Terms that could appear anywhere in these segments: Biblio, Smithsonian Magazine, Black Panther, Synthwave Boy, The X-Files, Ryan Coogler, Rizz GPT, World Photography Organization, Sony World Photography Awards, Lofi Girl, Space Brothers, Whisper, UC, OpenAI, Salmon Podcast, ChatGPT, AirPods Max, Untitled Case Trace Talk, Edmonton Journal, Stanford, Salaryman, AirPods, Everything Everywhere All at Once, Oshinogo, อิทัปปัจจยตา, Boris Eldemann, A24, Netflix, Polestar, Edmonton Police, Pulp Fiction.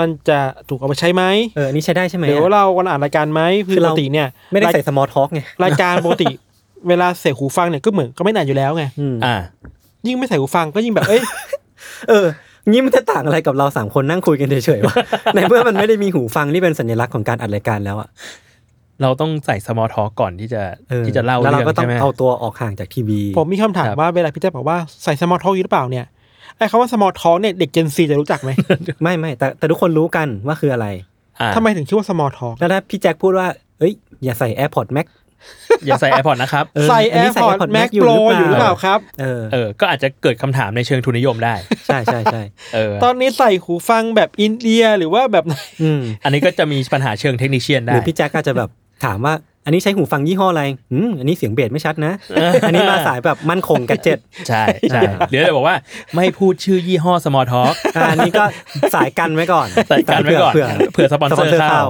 มันจะถูกเอาไปใช้ไหมอันนี้ใช้ได้ใช่ไหมเดี๋ยวเราวันอ่านรายการไหมคือปกติเนี่ยไม่ได้ใส่ small talk ไงรายการปกติเวลาใส่หูฟังเนี่ยก็เหมือนก็ไม่อ่านอยู่แล้วไงยิ่งไม่ใส่หูฟังก็ยิ่งแบบนี่มันจะต่างอะไรกับเราสามคนนั่งคุยกันเฉยๆวะในเมื่อมันไม่ได้มีหูฟังที่เป็นสัญลักษณ์ของการอัดรายการแล้วอะเราต้องใส่ small talk ก่อนที่จะเล่าเรื่องใช่ไหมแล้วเราก็ต้องเอาตัวออกห่างจากทีวีผมมีคำถามว่าเวลาพี่แจ๊บบอกว่าใส่ small talk หรือเปล่าเนี่ยไอ้คำว่า small talk เนี่ยเด็ก Gen Z จะรู้จักไหม ไม่แต่ทุกคนรู้กันว่าคืออะไรทำไมถึงชื่อว่า small talk แล้วถ้าพี่แจ็คพูดว่าเอ้ยอย่าใส่ AirPods Max อย่าใส่ AirPods นะครับใส่ AirPods Max Pro อยู่หรือเปล่าครับก็อาจจะเกิดคำถามในเชิงทุนนิยมได้ใช่ๆๆตอนนี้ใส่หูฟังแบบอินเอียร์หรือว่าแบบอันนี้ก็จะมีปัญหาเชิงเทคนิคเชียนได้หรือพี่แจ็คก็จะแบบถามว่าอันนี้ใช้หูฟังยี่ห้ออะไรอันนี้เสียงเบสไม่ชัดนะ อันนี้มาสายแบบมั่นคงแกดเจ็ตใช่ใช่เดี๋ยวจะบอกว่าไม่พูดชื่อยี่ห้อ Small Talk อันนี้ก็สายกันไว้ก่อนสายกันไว้ก่อนเผื่อสปอนเซอร์เข้า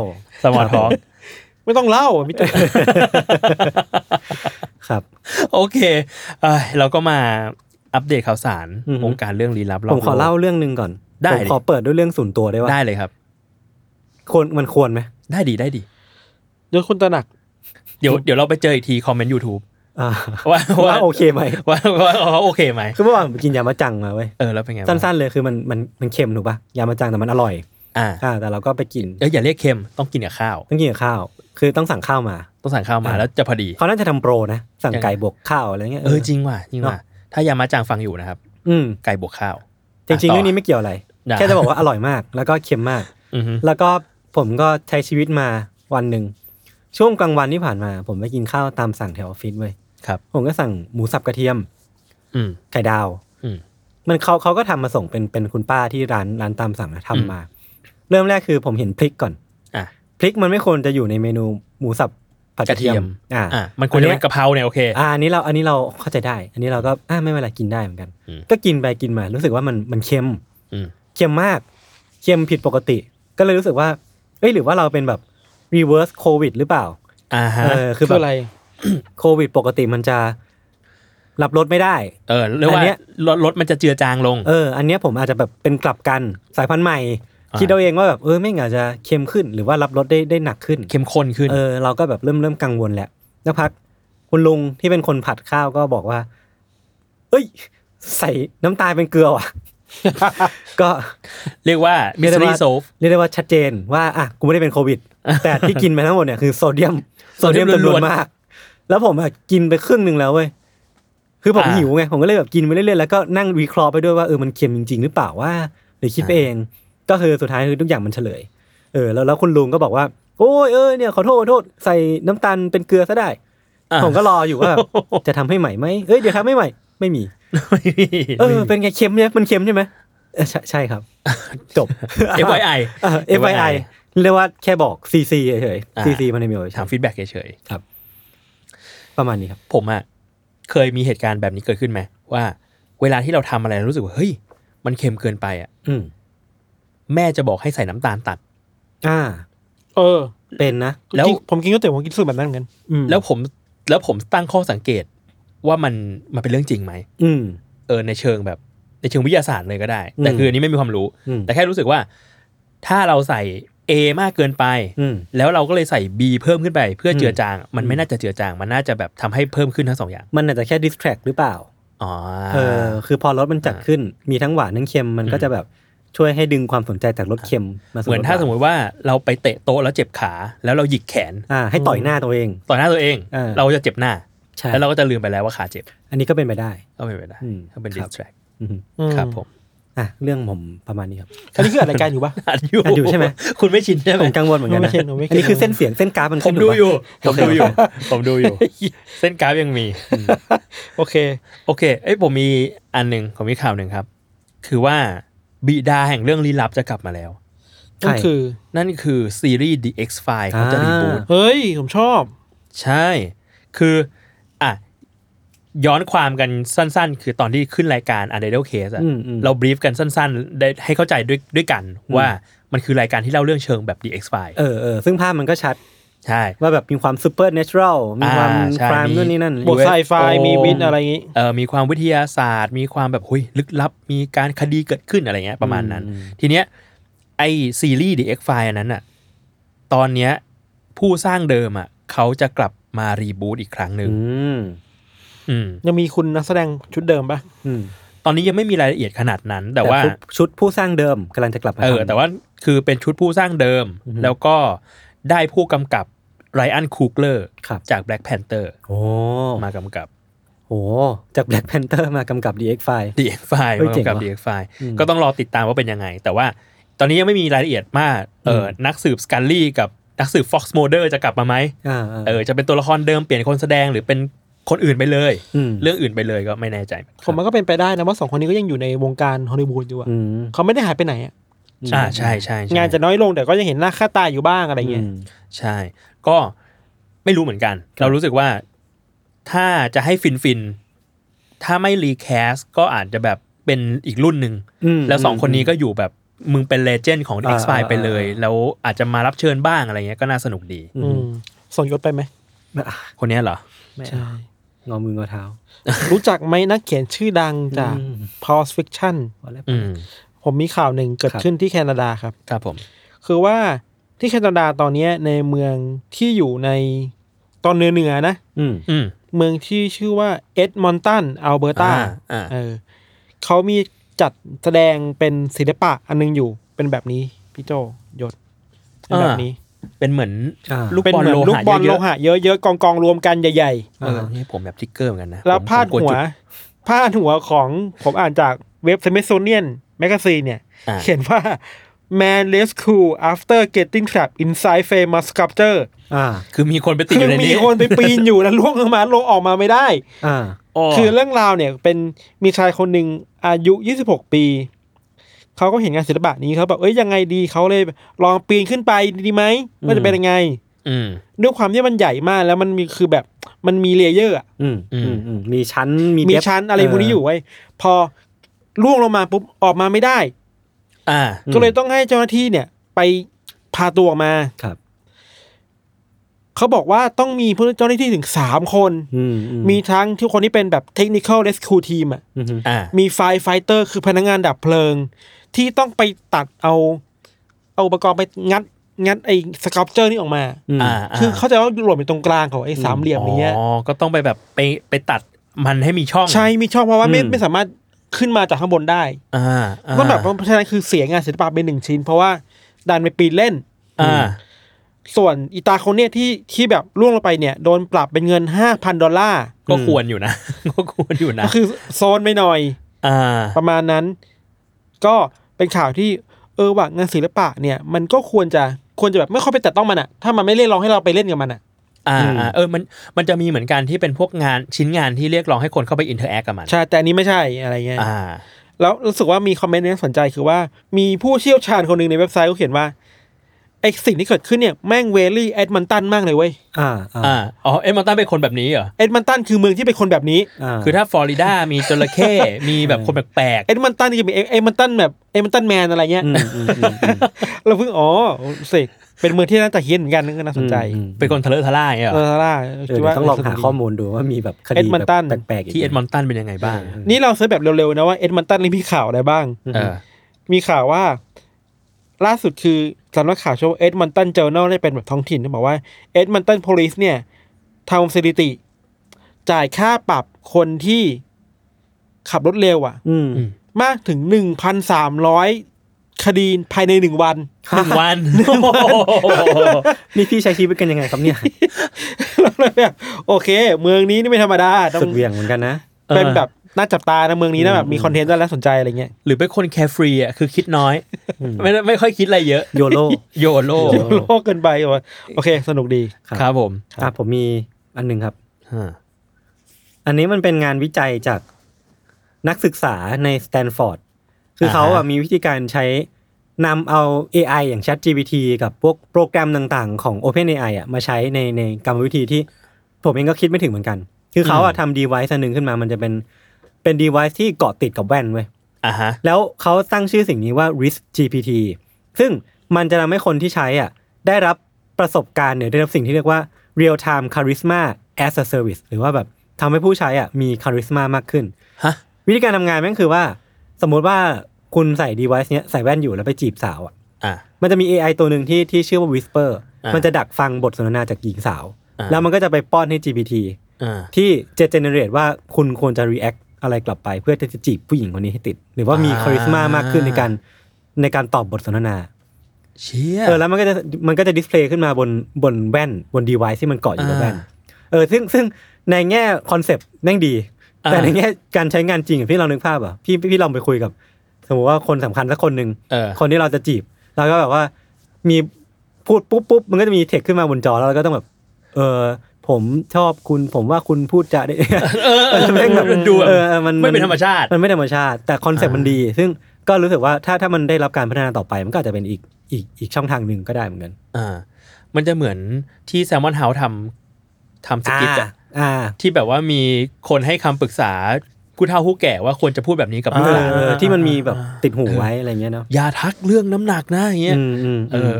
Small Talk ไม่ต้องเล่ามิตรครับโอเคเราก็มาอัปเดตข่าวสารวงการเรื่องลี้ลับเราผมขอเล่าเรื่องนึงก่อนผมขอเปิดด้วยเรื่องส่วนตัวได้ป่ะได้เลยครับมันควรมั้ยได้ดีโดยคนตระหนักเดี๋ยวเราไปเจออีกทีคอมเมนต์ YouTube ว่าโอเคมั้ยว่าโอเคมั้ยคือเมื่อวานผมกินยามาจังมาเว้ยแล้วเป็นไงสั้นๆเลยคือมันเค็มถูกป่ะยามาจังแต่มันอร่อยแต่เราก็ไปกินอย่าเรียกเค็มต้องกินกับข้าวคือต้องสั่งข้าวมาแล้วจะพอดีเขาน่าจะทำโปรนะสั่งไก่บวกข้าวอะไรเงี้ยจริงว่ะถ้ายามาจังฟังอยู่นะครับไก่บวกข้าวจริงๆเรื่องนี้ไม่เกี่ยวอะไรแค่จะบอกว่าอร่อยมากแล้วก็เค็มมากแล้วก็ผมก็ใช้ชีวิตมาวันนึงช่วงกลางวันที่ผ่านมาผมไปกินข้าวตามสั่งแถวออฟฟิศเว้ยครับผมก็สั่งหมูสับกระเทียมไข่ดาวมันเขาก็ทำมาส่งเป็นคุณป้าที่ร้านตามสั่งนะทำมาเริ่มแรกคือผมเห็นพริกก่อนพริกมันไม่ควรจะอยู่ในเมนูหมูสับผัดกระเทียมมันควรจะเป็นกะเพราเนี่ยโอเคอันนี้เราเข้าใจได้อันนี้เราก็ไม่เป็นไรกินได้เหมือนกันก็กินไปกินมารู้สึกว่ามันเค็มมากเค็มผิดปกติก็เลยรู้สึกว่าเอ้ยหรือว่าเราเป็นแบบreverse covid หรือเปล่าคือแบบอะไรโควิดปกติมันจะรับรสไม่ได้หรือว่ารสมันจะเจือจางลงอันนี้ผมอาจจะแบบเป็นกลับกันสายพันธุ์ใหม่คิดเอาเองว่าแบบไม่งั้นอาจจะเค็มขึ้นหรือว่ารับรสได้หนักขึ้นเข้มข้นขึ้นเราก็แบบเริ่มกังวลแล้วสักพักคุณลุงที่เป็นคนผัดข้าวก็บอกว่าเอ้ยใส่น้ำตาลเป็นเกลือว่ะก็เรียกว่ามิสซิลี่โซฟเรียกได้ว่าชัดเจนว่าอ่ะกูไม่ได้เป็นโควิดแต่ที่กินไปทั้งหมดเนี่ยคือโซเดียมจำนวนมากแล้วผมกินไปครึ่งนึงแล้วเว้ยคือผมหิวไงผมก็เลยแบบกินไปเรื่อยๆแล้วก็นั่งวิเคราะห์ไปด้วยว่ามันเค็มจริงๆหรือเปล่าว่าหรือคิดไปเองก็คือสุดท้ายคือทุกอย่างมันเฉลยแล้วคุณลุงก็บอกว่าโอ้ยเนี่ยขอโทษใส่น้ำตาลเป็นเกลือซะได้ผมก็รออยู่ว่าจะทำให้ใหม่ไหมเดี๋ยวทำให้ใหม่ไม่มีเป็นไงเค็มเนี่ยมันเค็มใช่ไหมใช่ครับจบ FYI FYI เรียกว่าแค่บอก CC เฉยๆ CC มันไม่มีถามฟีดแบคเฉยๆครับประมาณนี้ครับผมอ่ะเคยมีเหตุการณ์แบบนี้เกิดขึ้นไหมว่าเวลาที่เราทำอะไรรู้สึกว่าเฮ้ยมันเค็มเกินไปอ่ะแม่จะบอกให้ใส่น้ำตาลตัดเป็นนะแล้วผมกินก็แต่ผมกินสูตรแบบนั้นเหมือนกันแล้วผมตั้งข้อสังเกตว่ามันเป็นเรื่องจริงไหมในเชิงวิทยาศาสตร์เลยก็ได้แต่คืออันนี้ไม่มีความรู้แต่แค่รู้สึกว่าถ้าเราใส่ A มากเกินไปแล้วเราก็เลยใส่ B เพิ่มขึ้นไปเพื่อเจือจางมันไม่น่าจะเจือจางมันน่าจะแบบทำให้เพิ่มขึ้นทั้งสองอย่างมันอาจจะแค่ distract หรือเปล่าคือพอรสมันจัดขึ้นมีทั้งหวานทั้งเค็มมันก็จะแบบ ช่วยให้ดึงความสนใจจากรสเค็มมาสู่เหมือนถ้าสมมติว่าเราไปเตะโต๊ะแล้วเจ็บขาแล้วเราหยิกแขนให้ต่อยหน้าตัวเองเราจะเจ็บหน้าแล้วเราก็จะลืมไปแล้วว่าขาเจ็บอันนี้ก็เป็นไปได้ก็เป็น distract ครับผมเรื่องผมประมาณนี้ครับอันนี้คือรายการอยู่ปะอยู่ใช่ไหมคุณไม่ชินใช่ไหมผมกังวลเหมือนกันนะอันนี้คือเส้นเสียงเส้นกราฟมันขึ้นอยู่ผมดูอยู่เส้นกราฟยังมีโอเคเอ้ยผมมีอันนึงผมมีข่าวนึงครับคือว่าบิดาแห่งเรื่องลี้ลับจะกลับมาแล้วนั่นคือซีรีส์ The X-Files เขาจะรีบูทเฮ้ยผมชอบใช่คือย้อนความกันสั้นๆคือตอนที่ขึ้นรายการ Untitled Case เราบรีฟกันสั้นๆได้ให้เข้าใจด้วยกันว่ามันคือรายการที่เล่าเรื่องเชิงแบบ The X-Files ซึ่งภาพมันก็ชัดใช่ว่าแบบมีความ supernatural มีความครามนู่นนี่นั่นบวกไซไฟมีวิทย์อะไรอย่างงี้มีความวิทยาศาสตร์มีความแบบหุ้ยลึกลับมีการคดีเกิดขึ้นอะไรเงี้ยประมาณนั้นทีเนี้ยไอซีรีส์ The X-Files อันนั้นน่ะตอนเนี้ยผู้สร้างเดิมอ่ะเขาจะกลับมารีบูทอีกครั้งนึงยังมีคุณนักแสดงชุดเดิมป่ะตอนนี้ยังไม่มีรายละเอียดขนาดนั้นแต่ว่าชุดผู้สร้างเดิมกำลังจะกลับมาแต่ว่าคือเป็นชุดผู้สร้างเดิมแล้วก็ได้ผู้กำกับไรอันคูกเลอร์จาก Black Panther มากำกับจาก Black Panther มากำกับ The X-Files มากำกับ The X-Files ก็ต้องรอติดตามว่าเป็นยังไงแต่ว่าตอนนี้ยังไม่มีรายละเอียดมากนักสืบสการ์ลี่กับนักสืบฟ็อกซ์โมเดอร์จะกลับมาไหมจะเป็นตัวละครเดิมเปลี่ยนคนแสดงหรือเป็นคนอื่นไปเลยเรื่องอื่นไปเลยก็ไม่แน่ใจผมมันก็เป็นไปได้นะว่าสองคนนี้ก็ยังอยู่ในวงการฮอลลีวูดอยู่อ่ะเขาไม่ได้หายไปไหนอ่ะใช่ๆงานจะน้อยลงแต่ก็ยังเห็นหน้าค่าตาอยู่บ้างอะไรเงี้ยใช่ก็ไม่รู้เหมือนกันเรารู้สึกว่าถ้าจะให้ฟินถ้าไม่รีแคสก็อาจจะแบบเป็นอีกรุ่นนึงแล้วสองคนนี้ก็อยู่แบบมึงเป็นเลเจนด์ของ X-Files ไปเลยแล้วอาจจะมารับเชิญบ้างอะไรเงี้ยก็น่าสนุกดีส่งยศไปไหมคนนี้เหรอใช่งอมืองอเท้ารู้จักไหมนักเขียนชื่อดังจาก Pulp Fiction ผมมีข่าวหนึ่งเกิดขึ้นที่แคนาดาครับครับผมคือว่าที่แคนาดาตอนนี้ในเมืองที่อยู่ในตอนเหนือนะเมืองที่ชื่อว่า Edmonton Alberta เขามีจัดแสดงเป็นศิลปะอันนึงอยู่เป็นแบบนี้พี่โจยศเป็นแบบนี้เป็นเหมือนลูกบอลโลหะเยอะๆกองๆรวมกันใหญ่ๆนี่ผมแบบทิกเกอร์เหมือนกันนะแล้วพาดหัวของผมอ่านจากเว็บ Smithsonian Magazine เนี่ยเขียนว่า Man left school after getting trapped inside famous sculpture คือมีคนไปติดอยู่ในนี้มีคนไปปีนอยู่แล้วล่วงลงมาออกมาไม่ได้คือเรื่องราวเนี่ยเป็นมีชายคนหนึ่งอายุ26ปีเขาก็เห็นงานศิลปะนี้เขาแบบเอ้ยยังไงดีเขาเลยลองปีนขึ้นไปดีไหมว่าจะเป็นยังไงด้วยความที่มันใหญ่มากแล้วมันมีคือแบบมันมีเลเยอร์อ่ะมีชั้นอะไรพวกนี้อยู่ไว้พอล่วงลงมาปุ๊บออกมาไม่ได้ก็เลยต้องให้เจ้าหน้าที่เนี่ยไปพาตัวออกมาครับเขาบอกว่าต้องมีผู้เจ้าหน้าที่ถึง3คนมีทั้งทุกคนที่เป็นแบบ Technical Rescue Team อ่ะมี Firefighter คือพนักงานดับเพลิงที่ต้องไปตัดเอาอุปกรณ์ไปงัดไอ้สคัลปเจอร์นี่ออกมาคือเขาจะว่าหล่นอยู่ตรงกลางของไอ้สามเหลี่ยมนี้ก็ต้องไปแบบไปตัดมันให้มีช่องใช่มีช่องเพราะว่าไม่สามารถขึ้นมาจากข้างบนได้ก็แบบเพราะฉะนั้นคือเสียงานศิลปะไป1ชิ้นเพราะว่าดันไปปีนเล่นส่วนอีตาคนเนี่ยที่แบบล่วงลงไปเนี่ยโดนปรับเป็นเงิน $5,000 ดอลลาร์ก็ควรอยู่นะคือโซนไม่หน่อยประมาณนั้นก็เป็นข่าวที่ว่างานศิลปะเนี่ยมันก็ควรจะแบบไม่ค่อยไปแตะต้องมันอ่ะถ้ามันไม่เรียกร้องให้เราไปเล่นกับมันอ่ะมันจะมีเหมือนกันที่เป็นพวกงานชิ้นงานที่เรียกร้องให้คนเข้าไปอินเทอร์แอคกับมันใช่แต่อันนี้ไม่ใช่อะไรเงี้ยแล้วรู้สึกว่ามีคอมเมนต์ที่สนใจคือว่ามีผู้เชี่ยวชาญคนนึงในเว็บไซต์เขาเขียนว่าไอ้สิ่งที่เกิดขึ้นเนี่ยแม่งเวลี่เอ็ดมอนตันมากเลยเว้ยเอ็ดมอนตันเป็นคนแบบนี้เหรอเอ็ดมอนตันคือเมืองที่เป็นคนแบบนี้คือถ้าฟลอริดามีจระเข้ มีแบบคนแปลกๆเอ็ดมอนตันคือมีเอ็ดมอนตันแบบเอ็ดมอนตันแมนอะไรเงี้ยเราเพิ่งสิเป็นเมืองที่น่าจะฮิตเหมือนกันน่าสนใจเป็นคนทะเลทะล่าเงี้ยต้องลองหาข้อมูลดูว่ามีแบบคดีแบบแปลกๆที่เอ็ดมอนตันเป็นยังไงบ้างนี่เราเสิร์ชแบบเร็วๆนะว่าเอ็ดมอนตันมีข่าวอะไรบ้างมีข่าวว่าล่าสุดคือสำนักข่าวชื่อ Edmonton Journal ได้เป็นแบบท้องถิ่นที่บอกว่า Edmonton Police เนี่ยทำสถิติจ่ายค่าปรับคนที่ขับรถเร็วมากถึง 1,300 คดีภายใน1วัน1วันนี่พี่ใช้ชีวิตกันยังไงครับเนี่ยแบบโอเคเมืองนี้นี่ไม่ธรรมดาสุดเวียงเหมือนกันนะเป็นแบบน่าจับตานะเมืองนี้นะแบบมีคอนเทนต์น่าสนใจอะไรเงี้ยหรือเป็นคนแคร์ฟรีอ่ะคือคิดน้อยไม่ค่อยคิดอะไรเยอะโยโลโยโลเกินไปโอเคสนุกดีครับผมผมมีอันนึงครับอันนี้มันเป็นงานวิจัยจากนักศึกษาในสแตนฟอร์ดคือเขาอ่ะมีวิธีการใช้นำเอา AI อย่าง ChatGPT กับพวกโปรแกรมต่างๆของ OpenAI อ่ะมาใช้ในกรรมวิธีที่ผมเองก็คิดไม่ถึงเหมือนกันคือเขาอ่ะทำ device อันนึงขึ้นมามันจะเป็น device ที่เกาะติดกับแว่นเว้ยแล้วเขาตั้งชื่อสิ่งนี้ว่า Rizz GPT ซึ่งมันจะทำให้คนที่ใช้อ่ะได้รับประสบการณ์หรือได้รับสิ่งที่เรียกว่า real time charisma as a service หรือว่าแบบทำให้ผู้ใช้อ่ะมีคาริสมามากขึ้นวิธีการทำงานมันคือว่าสมมติว่าคุณใส่ device เนี้ยใส่แว่นอยู่แล้วไปจีบสาวอ่ะมันจะมี AI ตัวนึงที่ชื่อว่า Whisper มันจะดักฟังบทสนทนาจากหญิงสาวแล้วมันก็จะไปป้อนให้ GPT ที่จะ generate ว่าคุณควรจะ react อะไรกลับไปเพื่อที่จะจีบผู้หญิงคนนี้ให้ติดหรือว่ามีคาริสมามากขึ้นในการตอบบทสนทนาเชี่ยแล้วมันก็จะ display ขึ้นมาบนแว่นบน device ที่มันเกาะอยู่กับแว่นซึ่งในแง่คอนเซ็ปต์แม่งดีแต่ในแง่การใช้งานจริงพี่ลองนึกภาพอ่ะพี่ลองไปคุยกับสมมติว่าคนสำคัญสักคนนึงคนที่เราจะจีบแล้วก็แบบว่ามีพูดปุ๊บมันก็จะมีเทคขึ้นมาบนจอแล้วเราก็ต้องแบบผมชอบคุณผมว่าคุณพูดจะได้ดูมันไม่เป็นธรรมชาติมันไม่ธรรมชาติแต่คอนเซ็ปต์มันดีซึ่งก็รู้สึกว่าถ้ามันได้รับการพัฒนาต่อไปมันก็อาจจะเป็นอีกช่องทางนึงก็ได้เหมือนกันมันจะเหมือนที่ Salmon House ทำสกิปต์ที่แบบว่ามีคนให้คำปรึกษาผู้เฒ่าผู้แก่ว่าควรจะพูดแบบนี้กับลูกหลานที่มันมีแบบติดหูไว้อะไรเงี้ยเนาะอย่าทักเรื่องน้ำหนักนะอย่างเงี้ย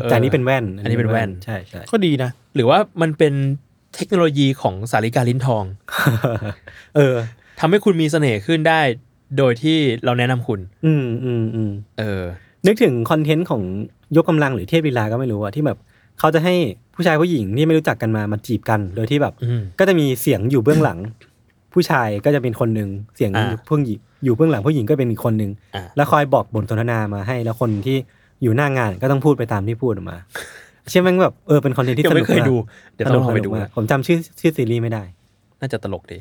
แต่นี่เป็นแว่นอันนี้เป็นแว่นใช่ๆก็ดีนะหรือว่ามันเป็นเทคโนโลยีของสาริกาลิ้นทองทำให้คุณมีเสน่ห์ขึ้นได้โดยที่เราแนะนำคุณนึกถึงคอนเทนต์ของยกกำลังหรือเทพลีลาก็ไม่รู้อะที่แบบเขาจะให้ผู้ชายผู้หญิงที่ไม่รู้จักกันมาจีบกันโดยที่แบบก็จะมีเสียงอยู่เบื้องหลังผู้ชายก็จะเป็นคนนึงเสียงผู้หญิงอยู่เบื้องหลังผู้หญิงก็เป็นอีกคนนึงแล้วคอยบอกบทสนทนามาให้แล้วคนที่อยู่หน้างานก็ต้องพูดไปตามที่พูดออกมาใช่มั้ยแบบเป็นคอนเทนต์ที่สนุกไม่เคยดูเดี๋ยวต้องไปดูผมจำชื่อซีรีส์ไม่ได้น่าจะตลกดี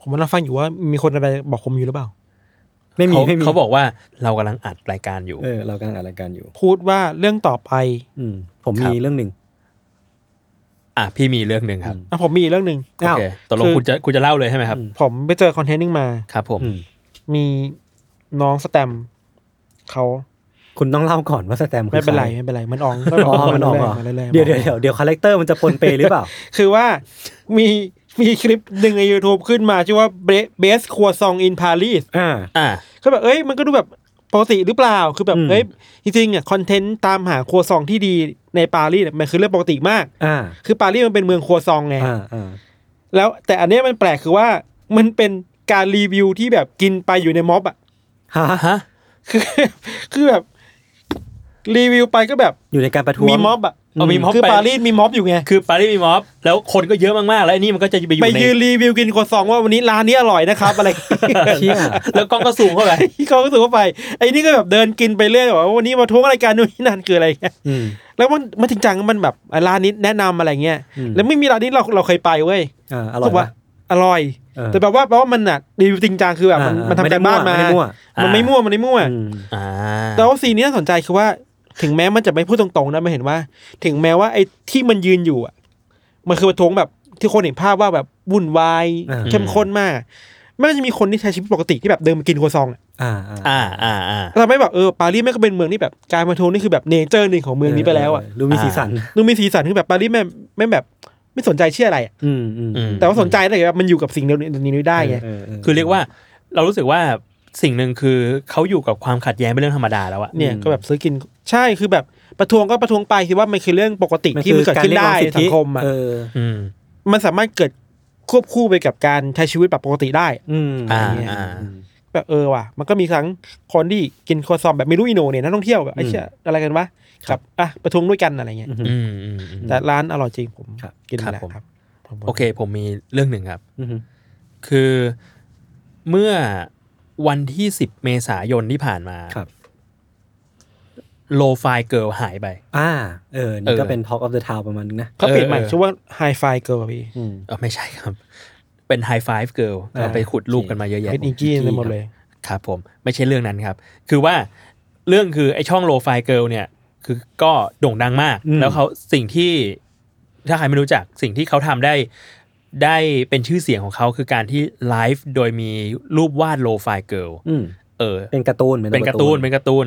ผมกำลังฟังอยู่ว่ามีคนอะไรบอกผมอยู่หรือเปล่าไม่มีเขาบอกว่าเรากำลังอัดรายการอยู่เรากำลังอัดรายการอยู่พูดว่าเรื่องต่อไปผมมีเรื่องนึงพี่มีเรื่องนึงครับผมมีเรื่องนึงโอเคตกลงคุณจะเล่าเลยใช่ไหมครับผมไปเจอคอนเทนต์นึงมาครับผมมีน้องสแตมเขาคุณต้องเล่าก่อนว่าสแตมคือไม่เป็นไรมันอองมันอองเดี๋ยวคาแรคเตอร์มันจะปนเปหรือเปล่าคือว่ามีคลิปหนึ่งใน YouTube ขึ้นมาชื่อว่า Best Croissant in Paris ก็แบบเอ้ยมันก็ดูแบบปกติหรือเปล่าคือแบบเอ้ยจริงๆเนี่ยคอนเทนต์ตามหาครัวซองที่ดีในปารีสมันคือเรื่องปกติมากคือปารีสมันเป็นเมืองครัวซองไงแล้วแต่อันนี้มันแปลกคือว่ามันเป็นการรีวิวที่แบบกินไปอยู่ในม็อบอ่ะคือแบบรีวิวไปก็แบบอยู่ในการประท้วงมีม็อบอ่ะคือปารีสมีม็อบอยู่ไงคือปารีสมีม็อบแล้วคนก็เยอะมากๆแล้วไอ้นี่มันก็จะไปอยู่ในไปยืนรีวิวกินครัวซองว่าวันนี้ร้านนี้อร่อยนะครับอะไรแล้วกล้องก็สูงเข้าไปไอ้นี่ก็แบบเดินกินไปเรื่อยว่าวันนี้มาท้วงรายการนู่นนี่นั่นคืออะไรเงี้ยแล้วมันจริงจังมันแบบร้านนี้แนะนำอะไรเงี้ยแล้วไม่มีร้านนี้เราเคยไปเว้ยถูกปะอร่อยแต่แบบว่าเพราะมันน่ะรีวิวจริงจังคือแบบมันทำการบ้านมามันไม่มั่วแต่ว่าซีนนี้น่าสนใจคือว่าถึงแม้มันจะไม่พูดตรงๆนะไม่เห็นว่าถึงแม้ว่าไอ้ที่มันยืนอยู่อ่ะมันคือประท้วงแบบที่คนเห็นภาพว่าแบบวุ่นวายเข้มข้นมากไม่ว่าจะมีคนที่ใช้ชีวิตปกติที่แบบเดินมากินครัวซองเราไม่แบบปารีสแม่ก็เป็นเมืองที่แบบการประท้วงนี่คือแบบเนเจอร์หนึ่งของเมืองนี้ไปแล้วอ่ะดูมีสีสันคือแบบปารีสแม่แบบไม่สนใจเชื่ออะไรอ่ะแต่ว่าสนใจแต่แบบมันอยู่กับสิ่งนี้ได้ไงคือเรียกว่าเรารู้สึกว่าสิ่งหนึ่งคือเขาอยู่กับความขัดแย้งเป็นเรื่องธรรมดาแล้วอะเนี่ยก็แบบซื้อกินใช่คือแบบประท้วงก็ประท้วงไปคือว่ามันคือเรื่องปกติที่มันเกิดขึ้นได้ในสังคมอะมันสามารถเกิดควบคู่ไปกับการใช้ชีวิตแบบปกติได้แบบว่ะมันก็มีครั้งคนที่กินครัวซองแบบไม่รู้อีโน่เนี่ยนักท่องเที่ยวแบบไอ้เชี่ยอะไรกันวะกับประท้วงด้วยกันอะไรเงี้ยแต่ร้านอร่อยจริงผมกินแล้วครับโอเคผมมีเรื่องนึงครับคือเมื่อวันที่10 เมษายนที่ผ่านมา Lofi Girl หายไปนี่ก็เป็น Talk of the Town ประมาณนึงนะเขาเปลี่ยนใหม่ชื่อว่า Hi-Fi Girl พี่ไม่ใช่ครับเป็น Hi-Fi Girl เราไปขุดรูปกันมาเยอะแยะเป็นอีกกี้หมดเลยครับผมไม่ใช่เรื่องนั้นครับคือว่าเรื่องคือไอ้ช่อง Lofi Girl เนี่ยคือก็โด่งดังมากแล้วเขาสิ่งที่ถ้าใครไม่รู้จักสิ่งที่เขาทำได้เป็นชื่อเสียงของเขาคือการที่ไลฟ์โดยมีรูปวาด Lofi Girl เป็นการ์ตูน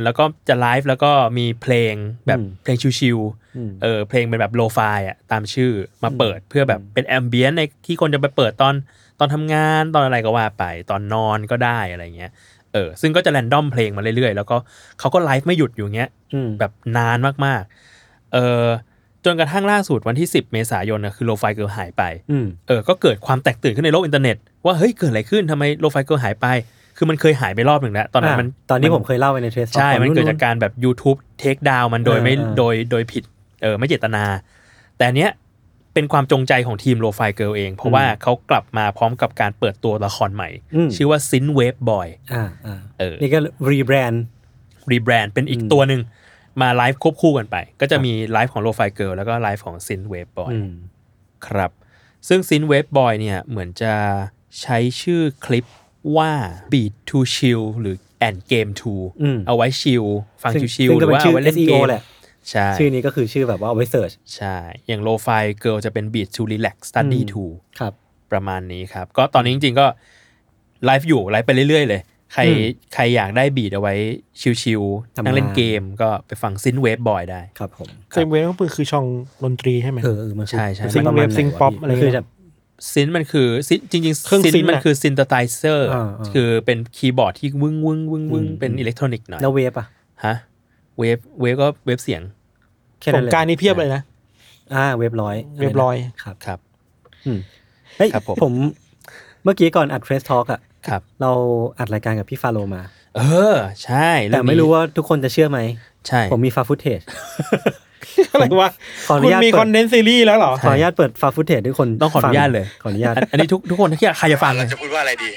แล้วก็จะไลฟ์แล้วก็มีเพลงแบบเพลงชิลๆเพลงเป็นแบบโลฟายอ่ะตามชื่อมาเปิดเพื่อแบบเป็นแอมเบียนในที่คนจะไปเปิดตอนทำงานตอนอะไรก็ว่าไปตอนนอนก็ได้อะไรเงี้ยซึ่งก็จะแรนดอมเพลงมาเรื่อยๆแล้วก็เขาก็ไลฟ์ไม่หยุดอยู่เงี้ยแบบนานมากๆจนกระทั่งล่าสุดวันที่10เมษายนนะคือโลฟายเกิร์ลหายไปก็เกิดความแตกตื่นขึ้นในโลกอินเทอร์เน็ตว่าเฮ้ยเกิดอะไรขึ้นทำไมโลฟายเกิร์ลหายไปคือมันเคยหายไปรอบหนึ่งแล้วตอนนั้นตอนนี้ผมเคยเล่าไปในเทรสใช่มันเกิดจากการแบบ YouTube Take Down มันโดยไม่โดยผิดไม่เจตนาแต่เนี้ยเป็นความจงใจของทีม Lofi Girl เองเพราะว่าเขากลับมาพร้อมกับการเปิดตัวละครใหม่ชื่อว่า Synthwave Boy นี่ก็รีแบรนด์เป็นอีกตัวหนึ่งมาไลฟ์ควบคู่กันไปก็จะมีไลฟ์ของ Lofi Girl แล้วก็ไลฟ์ของ Synthwave Boy ครับซึ่ง Synthwave Boy เนี่ยเหมือนจะใช้ชื่อคลิปว่า Beat to Chill หรือ And Game to เอาไว้ชิลฟังชิลๆหรือว่าเอาไว้เล่นเกมแหละใช่ชื่อนี้ก็คือชื่อแบบว่าเอาไว้เสิร์ชใช่อย่าง Lofi Girl จะเป็น Beat to Relax Study to ครับประมาณนี้ครับก็ตอนนี้จริงๆก็ไลฟ์อยู่ไลฟ์ไปเรื่อยๆเลยใครอยากได้บีทเอาไว้ชิลๆนั่งเล่นเกมก็ไปฟัง Synthwave Boy ได้ครับผม Synthwave ก็คือช่องดนตรีใช่มั้ยใช่ๆ Synthwave Synth Pop อะไรคือซินมันคือจริงๆซินมันคือซินเธไทเซอร์คือเป็นคีย์บอร์ดที่วึ้งๆๆๆเป็นอิเล็กทรอนิกส์หน่อยแล้วเวฟอ่ะฮะเวฟก็เวฟเสียงของการนี่เพียบเลยนะเวฟ100ครับครับเฮ้ยผมเมื่อกี้ก่อนอัด Trace Talk อ่ะเราอัดรายการกับพี่ฟาโลมาใช่แต่ไม่รู้ว่าทุกคนจะเชื่อไหมใช่ผมมีฟาฟุตเทจอะไรวะคุณมีคอนเทนต์ซีรีส์แล้วเหรอขออนุญาตเปิดฟาฟุตเทจทุกคนต้องขออนุญาตเลยขออนุญาตอันนี้ทุกคนที่ใครจะฟังจะพูดว่าอะไรดี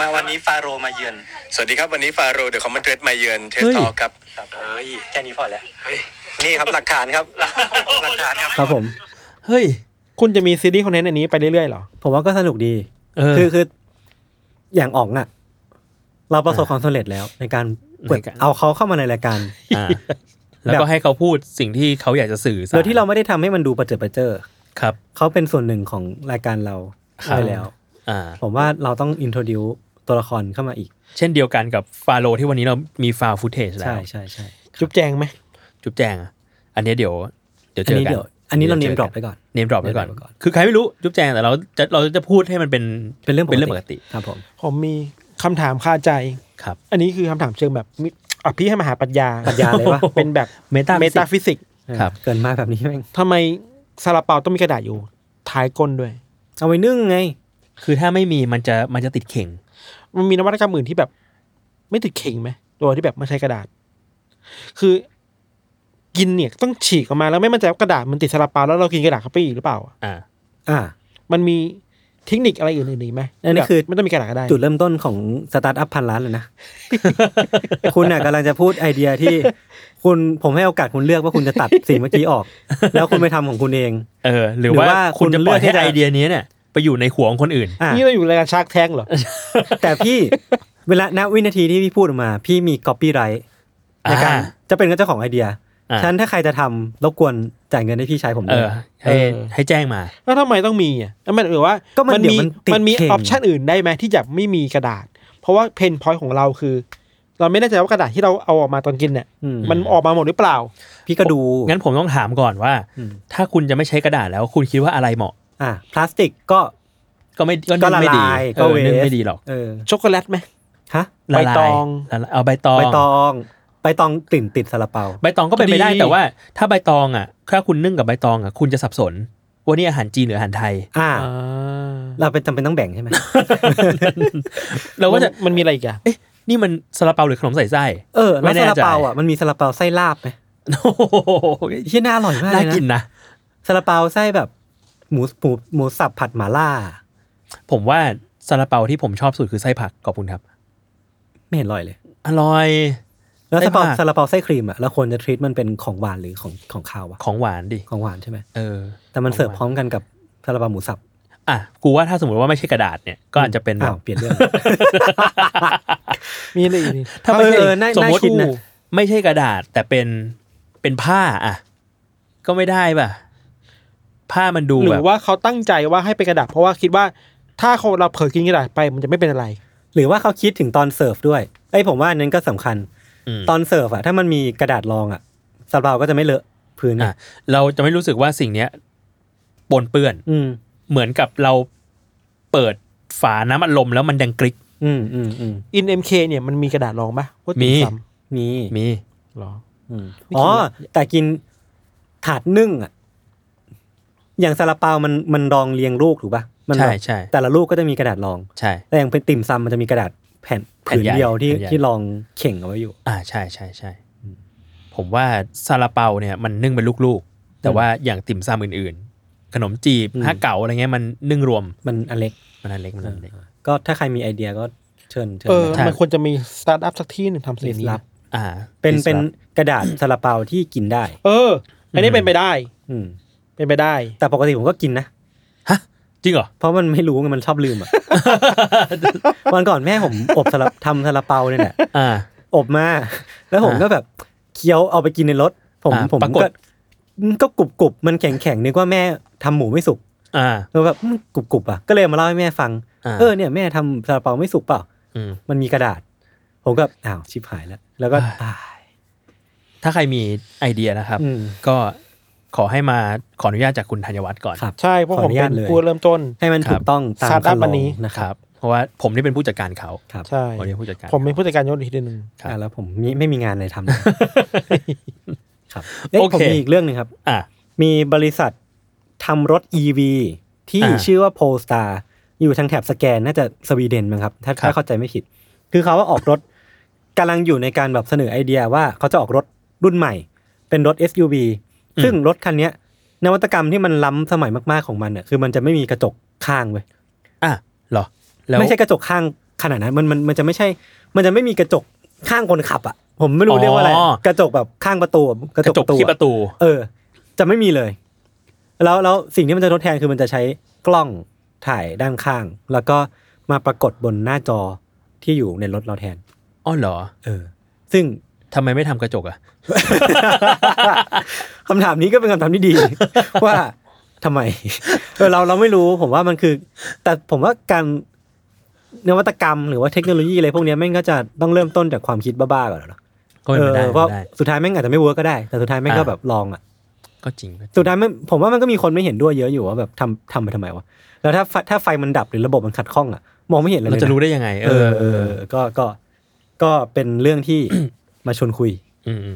มาวันนี้ฟาโรมาเยือนสวัสดีครับวันนี้ฟาโรเดี๋ยวคอมเมนเทรดมาเยือนเทรดทอล์คครับแค่นี้พอแล้วนี่ครับหลักฐานครับหลักฐานครับผมเฮ้ยคุณจะมีซีรีส์คอนเทนต์อันนี้ไปเรื่อยๆเหรอผมว่าก็สนุกดีคืออย่างอ๋องอ่ะเราประสบความสำเร็จแล้วในการเปิดเอาเขาเข้ามาในรายการแล้วก็ให้เขาพูดสิ่งที่เขาอยากจะสื่อโดยที่เราไม่ได้ทำให้มันดูประเจิดประเจ้อครับเขาเป็นส่วนหนึ่งของรายการเราไปแล้วผมว่าเราต้องอินโทรดิวตัวละครเข้ามาอีกเช่นเดียวกันกับฟาโลที่วันนี้เรามีฟาวฟุตเทจแล้วใช่จุ๊บแจงไหมจุ๊บแจงอันนี้เดี๋ยวเจอกันอันนี้เราเนมดรอปไปก่อนคือใครไม่รู้จุ๊บแจงแต่เราจะพูดให้มันเป็นเรื่องปกติครับผมมีคำถามคาใจครับอันนี้คือคำถามเชิงแบบพี่ให้มหาปรัชญาเลยว่าเป็นแบบเมตาฟิสิกส์ครับเกินมากแบบนี้แม่งทำไมซาลาเปาต้องมีกระดาษอยู่ท้ายก้นด้วยเอาไว้นึ่งไงคือถ้าไม่มีมันจะติดเข่งมันมีนวัตกรรมอื่นที่แบบไม่ติดเข่งไหมโดยที่แบบไม่ใช้กระดาษคือกินเนี่ยต้องฉีกออกมาแล้วไม่มั่นใจว่ากระดาษมันติดซาลาเปาแล้วเรากินกระดาษเข้าไปอีกหรือเปล่ามันมีเทคนิคอะไรอื่นๆอีกไหมนั่นคือไม่ต้องมีกระดาษก็ได้จุดเริ่มต้นของสตาร์ทอัพพันล้านเลยนะ คุณน่ะกำลังจะพูดไอเดียที่ผมให้โอกาสคุณเลือกว่าคุณจะตัดสิ่งเมื่อกี้ออกแล้วคุณไปทำของคุณเองหรือว่าคุณจะเลือกให้ไอเดียนี้เนี่ยไปอยู่ในหัวของคนอื่นนี่เราอยู่รายการชาร์กแทงเหรอ แต่พี่เวลาณวินาทีที่พี่พูดออกมาพี่มีก๊อปปี้ไรท์ในการจะเป็นเจ้าของไอเดียฉะนั้นถ้าใครจะทำรบกวนจ่ายเงินให้พี่ชายผมด้วยให้แจ้งมาแล้วทำไมต้องมีอ่ะมันหรือว่ามันมีออปชันอื่นได้ไหมที่จะไม่มีกระดาษเพราะว่าเพนพอยต์ของเราคือเราไม่แน่ใจว่ากระดาษที่เราเอาออกมาตอนกินเนี่ยมันออกมาหมดหรือเปล่าพี่ก็ดูงั้นผมต้องถามก่อนว่าถ้าคุณจะไม่ใช้กระดาษแล้วคุณคิดว่าอะไรเหมาะพลาสติกก็ไม่ละลายก็ไม่ดีหรอกช็อกโกแลตไหมฮะใบตองเอาใบตองติดซาลาเปาใบตองก็เป็นไปได้แต่ว่าถ้าใบตองอ่ะถ้าคุณนึ่งกับใบตองอ่ะคุณจะสับสนว่านี่อาหารจีนหรืออาหารไทยเราเป็นจำเป็นต้องแบ่งใช่ไหม เราก็จะมันมีอะไรอีกอ่ะเอ๊ะนี่มันซาลาเปาหรือขนมใส่ไส้แล้วซาลาเปาอ่ะมันมีซาลาเปาไส้ลาบไหมโอ้โหที่น่าอร่อยมากน่ากินนะซาลาเปาไส้แบบหมูสับผัดหม่าล่าผมว่าซาลาเปาที่ผมชอบสุดคือไส้ผักขอบคุณครับไม่เห็นอร่อยเลยอร่อย แล้วซาลาเปาไส้ครีมอ่ะเราควรจะทรีตมันเป็นของหวานหรือของคาวอ่ะของหวานดิของหวานใช่ไหมแต่มันเสิร์ฟพร้อมกันกับซาลาเปาหมูสับอ่ะกูว่าถ้าสมมติว่าไม่ใช่กระดาษเนี่ยก็อาจจะเป็นแบบเปลี่ยนเรื่องมีอะไรอีกถ้าไม่ใช่สมมติไม่ใช่กระดาษแต่เป็นผ้าอ่ะก็ไม่ได้ป่ะผ้ามันดูแบบหรือว่าเขาตั้งใจว่าให้เป็นกระดาษเพราะว่าคิดว่าถ้าเราเผลอกินกระดาษไปมันจะไม่เป็นอะไรหรือว่าเขาคิดถึงตอนเสิร์ฟด้วยไอ้ผมว่าอันนั้นก็สำคัญตอนเสิร์ฟอะถ้ามันมีกระดาษรองอะซาลาเปาก็จะไม่เลอะพื้นอะเราจะไม่รู้สึกว่าสิ่งเนี้ยปนเปื้อนเหมือนกับเราเปิดฝาน้ำอัดลมแล้วมันดังกริกอิน MK เนี่ยมันมีกระดาษรองป่ะมีหรออ๋อแต่กินถาดนึ่งอะอย่างซาลาเปามันรองเรียงลูกถูกป่ะใช่แต่ละลูกก็จะมีกระดาษรองใช่แต่อย่างเป็นติ่มซำมันจะมีกระดาษแผ่นเดียวที่รองเข่งเอาไว้อยู่ใช่ผมว่าซาลาเปาเนี่ยมันนึ่งเป็นลูกๆแต่ว่าอย่างติ่มซำอื่นๆขนมจีบฮะเก๋าอะไรเงี้ยมันนึ่งรวมมันอันเล็กก็ถ้าใครมีไอเดียก็เชิญมันควรจะมีสตาร์ทอัพสักที่นึงทำสิ่งนี้เป็นกระดาษซาลาเปาที่กินได้อันนี้เป็นไปได้แต่ปกติผมก็กินนะฮะจริงเหรอเพราะมันไม่รู้ไงมันชอบลืมอ่ะวันก่อนแม่ผมอบทำซาลาเปาเนี่ยแหละอบมาแล้วผมก็แบบเคี้ยวเอาไปกินในรถผมก็กรุบๆมันแข็งๆนึกว่าแม่ทำหมูไม่สุกแล้วแบบกรุบๆอ่ะก็เลยมาเล่าให้แม่ฟังเนี่ยแม่ทำซาลาเปาไม่สุกเปล่ามันมีกระดาษผมก็อ้าวชิบหายแล้วก็ตายถ้าใครมีไอเดียนะครับก็ขอให้มาขออนุญาตจากคุณธัญวัฒน์ก่อนใช่เพราะผมเป็นผู้เริ่มต้นให้มันถูกต้องตามขั้นตอนนี้นะครับเพราะว่าผมนี่เป็นผู้จัดการเขาใช่ผมเป็นผู้จัดการยศอีกทีนึงแล้วผมไม่มีงานอะไรทำครับผมมีอีกเรื่องนึงครับมีบริษัททำรถ EV ที่ชื่อว่า Polestar อยู่ทางแถบสแกนน่าจะสวีเดนมั้งครับถ้าเข้าใจไม่ผิดคือเขาว่าออกรถกำลังอยู่ในการแบบเสนอไอเดียว่าเขาจะออกรถรุ่นใหม่เป็นรถ SUVซึ่งรถคันนี้นวัตกรรมที่มันล้ำสมัยมากๆของมันเนี่ยคือมันจะไม่มีกระจกข้างเว้ยเหรอแล้วไม่ใช่กระจกข้างขนาดนั้นมันจะไม่ใช่มันจะไม่มีกระจกข้างคนขับอ่ะผมไม่รู้เรียกว่าอะไรกระจกแบบข้างประตูกระจกที่ประตูจะไม่มีเลยแล้วสิ่งที่มันจะทดแทนคือมันจะใช้กล้องถ่ายด้านข้างแล้วก็มาปรากฏบนหน้าจอที่อยู่ในรถเราแทนเหรอซึ่งทำไมไม่ทำกระจกอ่ะคำถามนี้ก็เป็นคำถามที่ดีว่าทำไมเราไม่รู้ผมว่ามันคือแต่ผมว่าการนวัตกรรมหรือว่าเทคโนโลยีอะไรพวกนี้แม่งก็จะต้องเริ่มต้นจากความคิดบ้าๆก่อนแล้วก็สุดท้ายแม่งอาจจะไม่เวิร์กก็ได้แต่สุดท้ายแม่งก็แบบลองอ่ะก็จริงสุดท้ายผมว่ามันก็มีคนไม่เห็นด้วยเยอะอยู่ว่าแบบทำไปทำไมวะแล้วถ้าไฟมันดับหรือระบบมันขัดข้องอ่ะมองไม่เห็นเลยเราจะรู้ได้ยังไงก็เป็นเรื่องที่มาชวนคุย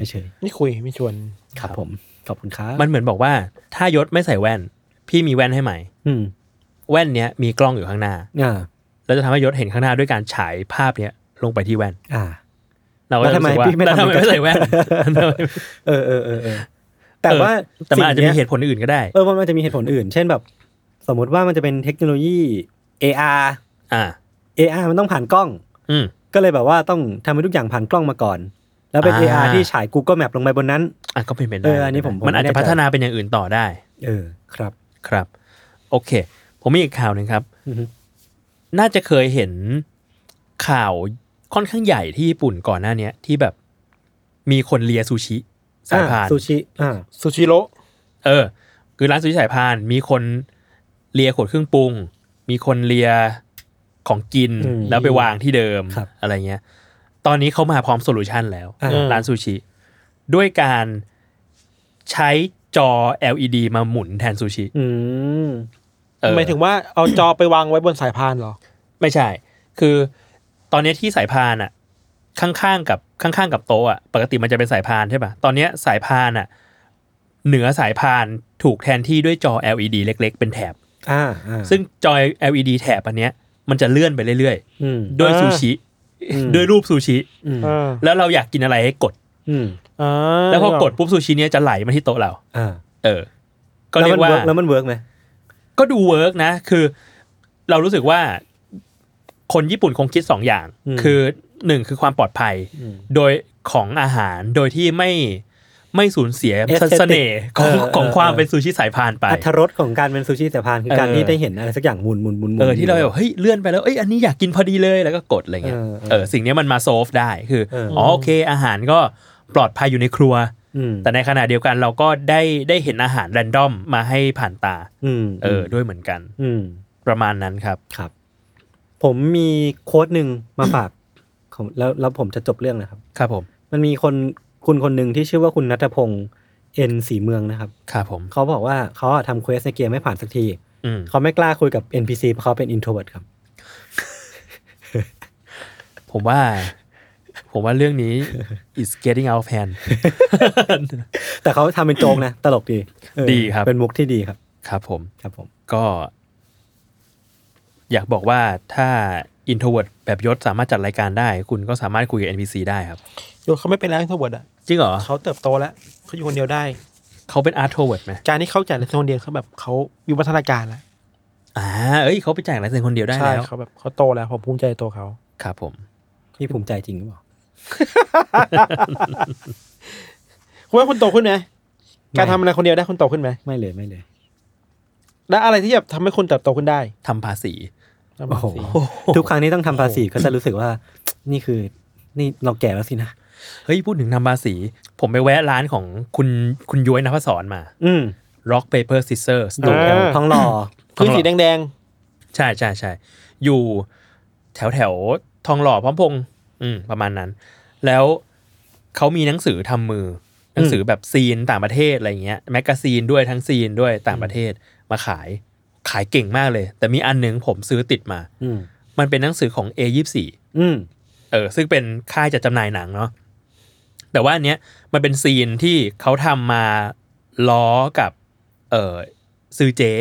ไม่เชิญนี่คุยไม่ชวนครับผมขอบคุณครับมันเหมือนบอกว่าถ้ายศไม่ใส่แว่นพี่มีแว่นให้ใหม่แว่นเนี้ยมีกล้องอยู่ข้างหน้าแล้วจะทำให้ยศเห็นข้างหน้าด้วยการฉายภาพเนี้ยลงไปที่แว่นเราก็จะรู้สึกว่าแล้วทำไมไม่ใส่แว่นแต่มันอาจจะมีเหตุผลอื่นก็ได้มันอาจจะมีเหตุผลอื่นเช่นแบบสมมติว่ามันจะเป็นเทคโนโลยี AR AR มันต้องผ่านกล้องก็เลยแบบว่าต้องทำให้ทุกอย่างผ่านกล้องมาก่อนแล้วเป็น AR ที่ฉาย Google Map ลงไปบนนั้นก็เป็นไปได้อันนี้ผมมันอาจจะพัฒนาเป็นอย่างอื่นต่อได้ครับโอเคผมมีอีกข่าวนึงครับน่าจะเคยเห็นข่าวค่อนข้างใหญ่ที่ญี่ปุ่นก่อนหน้านี้ที่แบบมีคนเลียซูชิสายพานซูชิโร่คือร้านซูชิสายพานมีคนเลียขวดเครื่องปรุงมีคนเลียของกินแล้วไปวางที่เดิมอะไรเงี้ยตอนนี้เขามาพร้อมโซลูชันแล้วร้านซูชิด้วยการใช้จอ LED มาหมุนแทนซูชิหมายถึงว่าเอาจอไปวางไว้บนสายพานเหรอไม่ใช่คือตอนนี้ที่สายพานอ่ะข้างๆกับโต๊ะอ่ะปกติมันจะเป็นสายพานใช่ป่ะตอนนี้สายพานอ่ะเหนือสายพานถูกแทนที่ด้วยจอ LED เล็กๆเป็นแถบซึ่งจอ LED แถบอันเนี้ยมันจะเลื่อนไปเรื่อยๆด้วยซูชิด้วยรูปซูชิแล้วเราอยากกินอะไรให้กดแล้วพอกดปุ๊บซูชิเนี้ยจะไหลมาที่โต๊ะเราก็เรียกว่าแล้วมันเวิร์กไหมก็ดูเวิร์กนะคือเรารู้สึกว่าคนญี่ปุ่นคงคิด2 อย่างคือ หนึ่งคือความปลอดภัยโดยของอาหารโดยที่ไม่สูญเสียเสน่ห์ของความเป็นซูชิสายพานไปอรรถรสของการเป็นซูชิสายพานคือการที่ได้เห็นอะไรสักอย่างหมุนๆที่เราแบบเฮ้ยเลื่อนไปแล้วเอ้ยอันนี้อยากกินพอดีเลยแล้วก็กดอะไรเงี้ยสิ่งนี้มันมาโซฟได้คืออ๋อโอเคอาหารก็ปลอดภัยอยู่ในครัวแต่ในขณะเดียวกันเราก็ได้เห็นอาหารแรนดอมมาให้ผ่านตาด้วยเหมือนกันประมาณนั้นครับครับผมมีโค้ดหนึ่งมาฝากแล้วผมจะจบเรื่องนะครับครับผมมันมีคนหนึ่งที่ชื่อว่าคุณณัฐพงษ์เอ็นศรีเมืองนะครับครับผมเขาบอกว่าเขาทำเควสในเกมไม่ผ่านสักทีเขาไม่กล้าคุยกับ NPC เพราะเขาเป็น introvert ครับ ผมว่าเรื่องนี้ is getting out of hand แต่เขาทำเป็นโจ๊กนะตลกดีดีครับเป็นมุกที่ดีครับครับผมก็อยากบอกว่าถ้า introvert แบบยศสามารถจัดรายการได้คุณก็สามารถคุยกับ NPC ได้ครับยศเขาไม่เป็นแล้ว introvert อ่ะจริงเหรอเขาเติบโตแล้วเขาอยู่คนเดียวได้เขาเป็น artrovert ไหมการที่เขาจัดรายการคนเดียวเขาแบบเขาวิวัฒนาการแล้วเขาไปจัดรายการคนเดียวได้แล้วเขาแบบเขาโตแล้วผมภูมิใจตัวเขาครับผมพี่ภูมิใจจริงหรือเปล่าคุณว่าคุณโตขึ้นไหมการทำอะไรคนเดียวได้คุณโตขึ้นไหมไม่เลยแล้วอะไรที่แบบทำให้คุณเติบโตขึ้นได้ทำภาษีโอ้โหทุกครั้งที่ต้องทำภาษีก็จะรู้สึกว่านี่เราแก่แล้วสินะเฮ้ยพูดถึงทำภาษีผมไปแวะร้านของคุณย้วยนภสรมาRock Paper Scissors ตรงแถวทองหล่อพื้นสีแดงๆใช่ๆๆอยู่แถวทองหล่อพร้อมพงษ์ประมาณนั้นแล้วเขามีหนังสือทำมือหนังสือแบบซีนต่างประเทศอะไรเงี้ยแมกกาซีนด้วยทั้งซีนด้วยต่างประเทศมาขายเก่งมากเลยแต่มีอันนึงผมซื้อติดมามันเป็นหนังสือของ A24 ซึ่งเป็นค่ายจัดจำหน่ายหนังเนาะแต่ว่าอันเนี้ยมันเป็นซีนที่เขาทำมาล้อกับซื้อเจ๊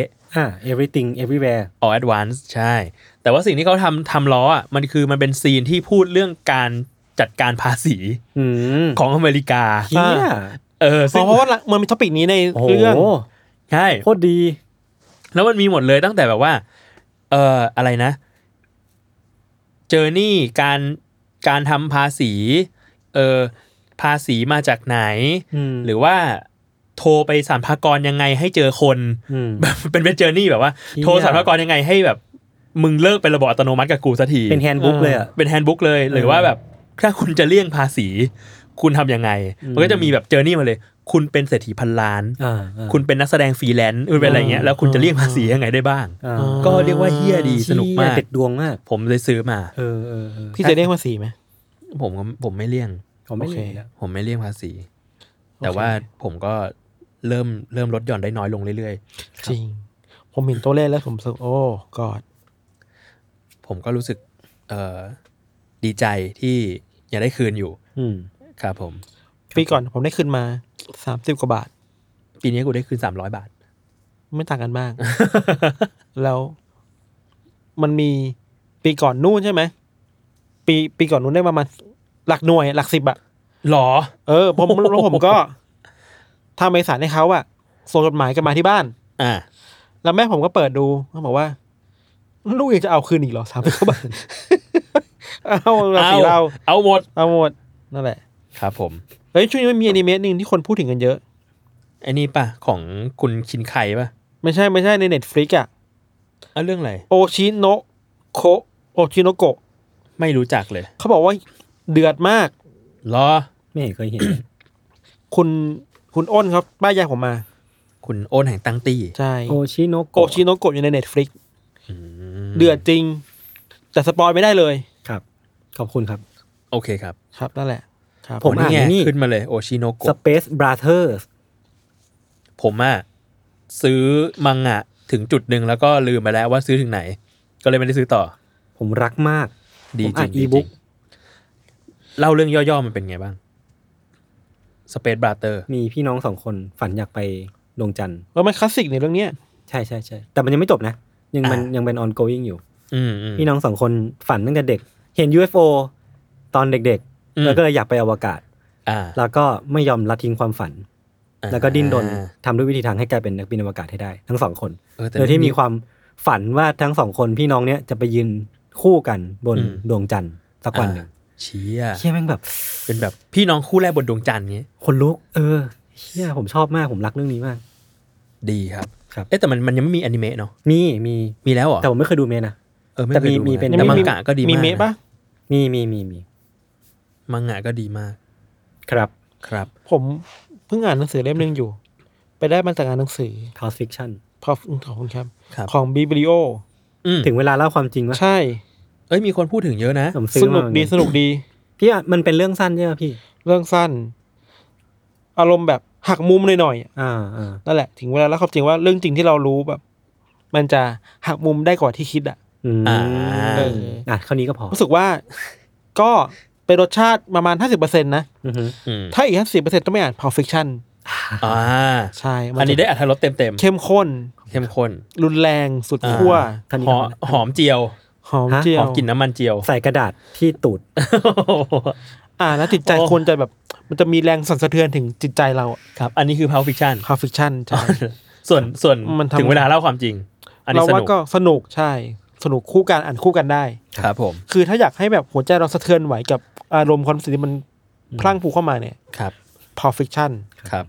Everything Everywhere All at Once ใช่แต่ว่าสิ่งที่เขาทำล้ออ่ะมันเป็นซีนที่พูดเรื่องการจัดการภาษีของอเมริกาเพราะว่ามันมีท็อปิกนี้ในเรื่องใช่โคตรดีแล้วมันมีหมดเลยตั้งแต่แบบว่าอะไรนะเจอร์นี่การทำภาษีภาษีมาจากไหนหรือว่าโทรไปสรรพากรยังไงให้เจอคนแบบเป็นเจอร์นี่แบบว่าโทรสรรพากรยังไงให้แบบมึงเลิกเป็นระบบอัตโนมัติกับกูสักทีเป็นแฮนด์บุ๊กเลยอ่ะเป็นแฮนด์บุ๊กเลยหรือว่าแบบถ้าคุณจะเลี่ยงภาษีคุณทำยังไงมันก็จะมีแบบเจอร์นี่มาเลยคุณเป็นเศรษฐีพันล้านคุณเป็นนักแสดงฟรีแลนซ์คุณเป็นอะไรเงี้ยแล้วคุณจะเลี่ยงภาษียังไงได้บ้างก็เรียกว่าเฮี้ยดีสนุกมากเด็ดดวงมากผมเลยซื้อมาพี่จะเลี่ยงภาษีไหมผมไม่เลี่ยงผมไม่เลี่ยงภาษีแต่ว่าผมก็เริ่มลดหย่อนได้น้อยลงเรื่อยๆจริงผมเห็นตัวเลขแล้วผมรู้สึกโอ้กอดผมก็รู้สึกดีใจที่ยังได้คืนอยู่ครับผมปีก่อนผมได้คืนมา30กว่าบาทปีนี้กูได้คืน300บาทไม่ต่างกันมาก แล้วมันมีปีก่อนนู่นใช่ไหมปีก่อนนู่นได้ประมาณหลักหน่วยหลัก10อ่ะหรอผมก็ทำเอกสารให้เขาอะส่งจดหมายกันมาที่บ้านแล้วแม่ผมก็เปิดดูเขาบอกว่าลูกยังจะเอาคืนอีกเหรอ30 บาท เอาหมดนั่นแหละครับผมเฮ้ยช่วงนี้มันมีอนิเมะนึงที่คนพูดถึงกันเยอะไอ้นี่ป่ะของคุณคินไคป่ะไม่ใช่ใน Netflix อ่ะเรื่องอะไรโอชิโนโกะไม่รู้จักเลยเขาบอกว่าเดือดมากเหรอไม่เคยเห็น คุณอ้นครับป้ายยาผมมาคุณอ้นแห่งตังตี้ใช่โอชิโนโกะอยู่ใน Netflix เดือดจริงแต่สปอยไม่ได้เลยครับขอบคุณครับโอเคครับครับนั่นแหละผมอ่านนี่ขึ้นมาเลยโอชิโนโกะ Space Brothers ผมซื้อมังงะถึงจุดนึงแล้วก็ลืมไปแล้วว่าซื้อถึงไหนก็เลยไม่ได้ซื้อต่อผมรักมากดีจริงอีบุ๊กเล่าเรื่องย่อๆมันเป็นไงบ้าง Space Brothers มีพี่น้อง2คนฝันอยากไปดวงจันทร์ว่ามันคลาสสิกในเรื่องเนี้ยใช่ๆๆแต่มันยังไม่จบนะยังเป็น ongoing อยู่พี่น้อง2คนฝันตั้งแต่เด็กเห็น UFO ตอนเด็กๆแล้วก็เลยอยากไปอวกาศแล้วก็ไม่ยอมละทิ้งความฝันแล้วก็ดิ้นรนทำด้วยวิธีทางให้กลายเป็นนักบินอวกาศให้ได้ทั้งสองคนโดยที่มีความฝันว่าทั้งสองคนพี่น้องเนี้ยจะไปยืนคู่กันบนดวงจันทร์สักวันหนึ่ง เชี่ยเชี่ยแม่งแบบเป็นแบบพี่น้องคู่แรกบนดวงจันทร์เงี้ยคนลุกเชี่ยผมชอบมากผมรักเรื่องนี้มากดีครับครับแต่มันยังไม่มีอนิเมะเนาะมีแล้วเหรอแต่ผมไม่เคยดูเมะนะแต่มีเป็นมังงะก็ดีมากมีเมะปะมีมังงะก็ดีมากครับครับผมเพิ่งอ่านหนังสือเล่มนึงอยู่ไปได้มาจากงานหนังสือ Pulp Fiction ของคุณครับของ Biblio ถึงเวลาเล่าความจริงป่ะใช่เอ้ยมีคนพูดถึงเยอะนะสนุกดีพี่อ่ะมันเป็นเรื่องสั้นใช่ป่ะพี่เรื่องสั้นอารมณ์แบบหักมุมหน่อยๆนั่นแหละถึงเวลาเล่าความจริงว่าเรื่องจริงที่เรารู้แบบมันจะหักมุมได้กว่าที่คิดอ่ะคราวนี้ก็พอรู้สึกว่าก็เป็นรสชาติประมาณ 50% นะถ้าอีก 50% ต้องไม่อ่าน Pulp Fiction ใช่อันนี้ได้อรรถรสเต็มเข้มข้นรุนแรงสุดขั้วหอมเจียวหอมกลิ่นน้ำมันเจียวใส่กระดาษที่ตูดแล้วจิตใจคนจะแบบมันจะมีแรงสั่นสะเทือนถึงจิตใจเราครับอันนี้คือ Pulp Fiction ใช่ส่วนถึงเวลาเล่าความจริงอันนี้สนุกเราว่าก็สนุกใช่สนุกคู่กันอ่านคู่กันได้ครับผมคือถ้าอยากให้แบบหัวใจเราสะเทือนไหวกับอารมณ์ความรู้สึกที่มันพลั่งพรูเข้ามาเนี่ยครับ Pulp Fiction ครับ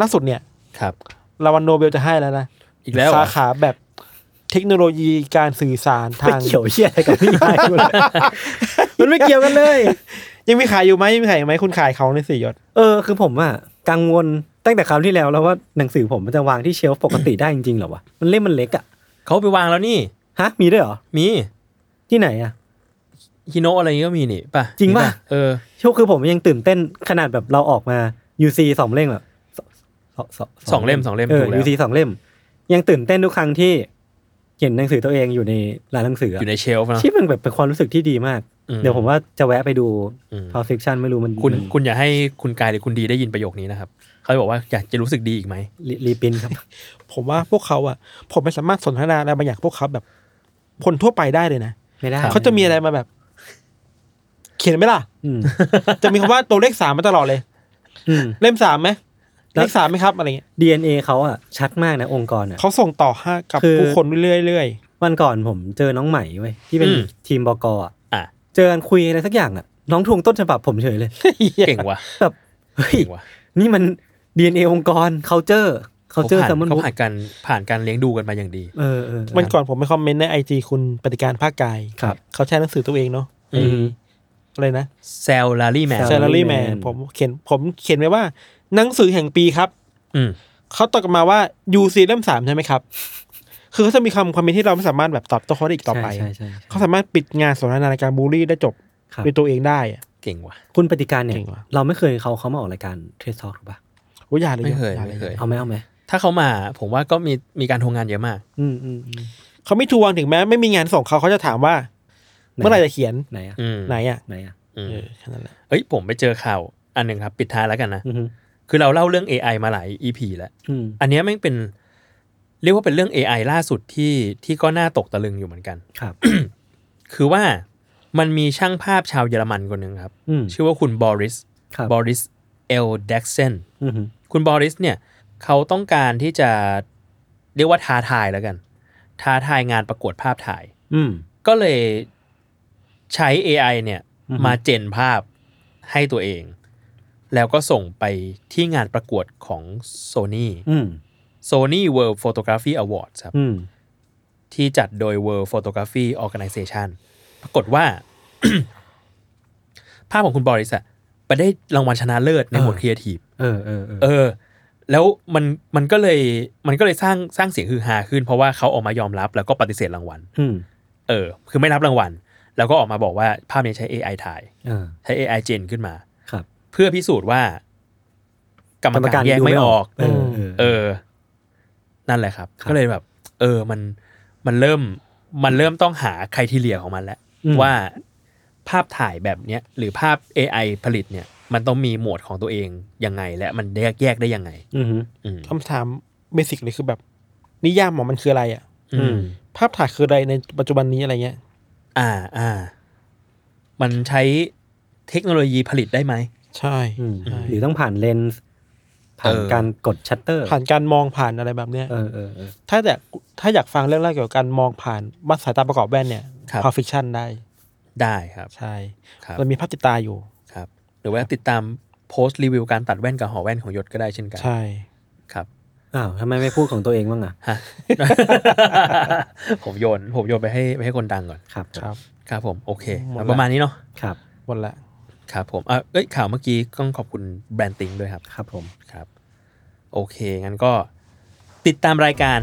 ล่าสุดเนี่ยครับรางวัลโนเบลจะให้แล้วนะอีกแล้วสาขาแบบเทคโนโลยีการสื่อสารทางเกี่ยวเหี้ยอะไรกันไม่ได้กูเลยมันไม่เกี่ยวกันเลยยังมีขายอยู่มั้ยคุณขายเขาในสี่ยศคือผมอ่ะกังวลตั้งแต่คราวที่แล้วว่าหนังสือผมมันจะวางที่เชลฟ์ปกติได้จริงๆหรอวะมันเล่มมันเล็กอ่ะเขาไปวางแล้วนี่ฮะมีด้วยเหรอมีที่ไหนอ่ะฮิโนะอะไรก็มีนี่ป่ะจริงป่ะโชคคือผมยังตื่นเต้นขนาดแบบเราออกมา UC 2เล่มแบบ2เล่มถูกแล้ว UC 2เล่มยังตื่นเต้นทุกครั้งที่เห็นหนังสือตัวเองอยู่ในร้านหนังสืออยู่ในเชลฟ์นะที่มันแบบเป็นความรู้สึกที่ดีมากเดี๋ยวผมว่าจะแวะไปดู Pulp Fiction ไม่รู้มันคุณอย่าให้คุณกายหรือคุณดีได้ยินประโยคนี้นะครับเขาบอกว่าอยากจะรู้สึกดีอีกไหมรีปินครับ ผมว่าพวกเขาอ่ะผมไม่สามารถสนทนาอะไรบางอย่างพวกเขาแบบคนทั่วไปได้เลยนะไม่ได้เขาจะมีอะไรมาแบบเขียนไหมล่ะ จะมีคำว่าตัวเลข3มาตลอดเลย เล่ม3ไหมเลข3ไหมครับอะไรเงี้ย DNA เขาอ่ะชัดมากนะองค์กรอ่ะเขาส่งต่อให้กับผู้คนเรื่อยๆวันก่อนผมเจอน้องใหม่เว้ยที่เป็นทีมบกอ่ะเจอกันคุยอะไรสักอย่างอ่ะน้องทวงต้นฉบับผมเฉยเลยเก่งว่ะแบบเฮ้ยนี่มัน DNA องค์กร culture สมมุติเขาผ่านการเลี้ยงดูกันมาอย่างดีวันก่อนผมไปคอมเมนต์ใน IG คุณปฏิการภาคกายเขาใช้หนังสือตัวเองเนาะอะไรนะ Salaryman ผมเขียนไว้ว่าหนังสือแห่งปีครับเขาตอบกลับมาว่า UC เล่ม 3ใช่ไหมครับคือเขาจะมีคอมเมนต์ที่เราไม่สามารถแบบตอบโต้เขาได้อีกต่อไปเขาสามารถปิดงานสนทนาในการบูลลี่ได้จบด้วยตัวเองได้เก่งว่ะคุณปฏิการเนี่ยเราไม่เคยเขามาออกรายการ Trace Talk หรือเปล่าโอ้ยาเลยไม่เคยเอาไหมถ้าเขามาผมว่าก็มีการทวงงานเยอะมากเขาไม่ทวงถึงแม้ไม่มีงานส่งเขาจะถามว่าเมื่อไหร่จะเขียนไหนอ่ะแค่นั้นแหละเอ้ยผมไปเจอข่าวอันนึงครับปิดท้ายแล้วกันนะคือเราเล่าเรื่อง AI มาหลาย EP แล้วอันนี้มันเป็นเรียกว่าเป็นเรื่อง AI ล่าสุดที่ก็น่าตกตะลึงอยู่เหมือนกันครับ คือว่ามันมีช่างภาพชาวเยอรมันคนนึงครับชื่อว่าคุณบอริสเอลเด็กเซนคุณบอริสเนี่ยเขาต้องการที่จะเรียกว่าท้าทายงานประกวดภาพถ่ายก็เลยใช้ AI เนี่ยมาเจนภาพให้ตัวเองแล้วก็ส่งไปที่งานประกวดของ Sony World Photography Awards ครับที่จัดโดย World Photography Organization ปรากฏว่า ภาพของคุณบริสอะไปได้รางวัลชนะเลิศในหมวดครีเอทีฟแล้วมันก็เลยสร้างเสียงฮือฮาขึ้นเพราะว่าเขาออกมายอมรับแล้วก็ปฏิเสธรางวัลคือไม่รับรางวัลแล้วก็ออกมาบอกว่าภาพนี้ใช้ AI ถ่ายใช้ AI เจนขึ้นมาเพื่อพิสูจน์ว่ากรรมการแยกไม่ออกนั่นแหละครับก็เลยแบบมันเริ่มต้องหาไคทีเรียของมันแล้วว่าภาพถ่ายแบบเนี้ยหรือภาพ AI ผลิตเนี่ยมันต้องมีหมวดของตัวเองยังไงและมันแยกได้ยังไงคำถามเบสิกเลยคือแบบนิยามของมันคืออะไรอ่ะภาพถ่ายคืออะไรในปัจจุบันนี้อะไรเงี้ยมันใช้เทคโนโลยีผลิตได้ไหมใช่หรือต้องผ่านเลนส์ผ่านการกดชัตเตอร์ผ่านการมองผ่านอะไรแบบเนี้ยถ้าอยากฟังเรื่องเล่าเกี่ยวกับการมองผ่านมัดสายตาประกอบแว่นเนี่ยPulp Fictionได้ ได้ครับใช่เรามีภาพติดตาอยู่ครับหรือว่าติดตามโพสต์รีวิวการตัดแว่นกับหอแว่นของยศก็ได้เช่นกันใช่ครับอ้าวทำไมไม่พูดของตัวเองบ้างอ่ะฮะ ผมโยนไปให้คนดังก่อนครับครับครับผมโอเคประมาณนี้เนาะครับหมดละครับผมเอ้ยข่าวเมื่อกี้ต้องขอบคุณแบรนด์ติงด้วยครับครับผมครับโอเคงั้นก็ติดตามรายการ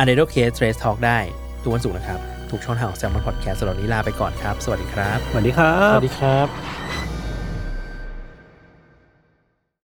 Untitled Case Trace Talk ได้ทุกวันศุกร์นะครับทุกช่องทางของ Salmon Podcast สำหรับวันนี้ลาไปก่อนครับสวัสดีครับสวัสดีครับสวัสดีครับ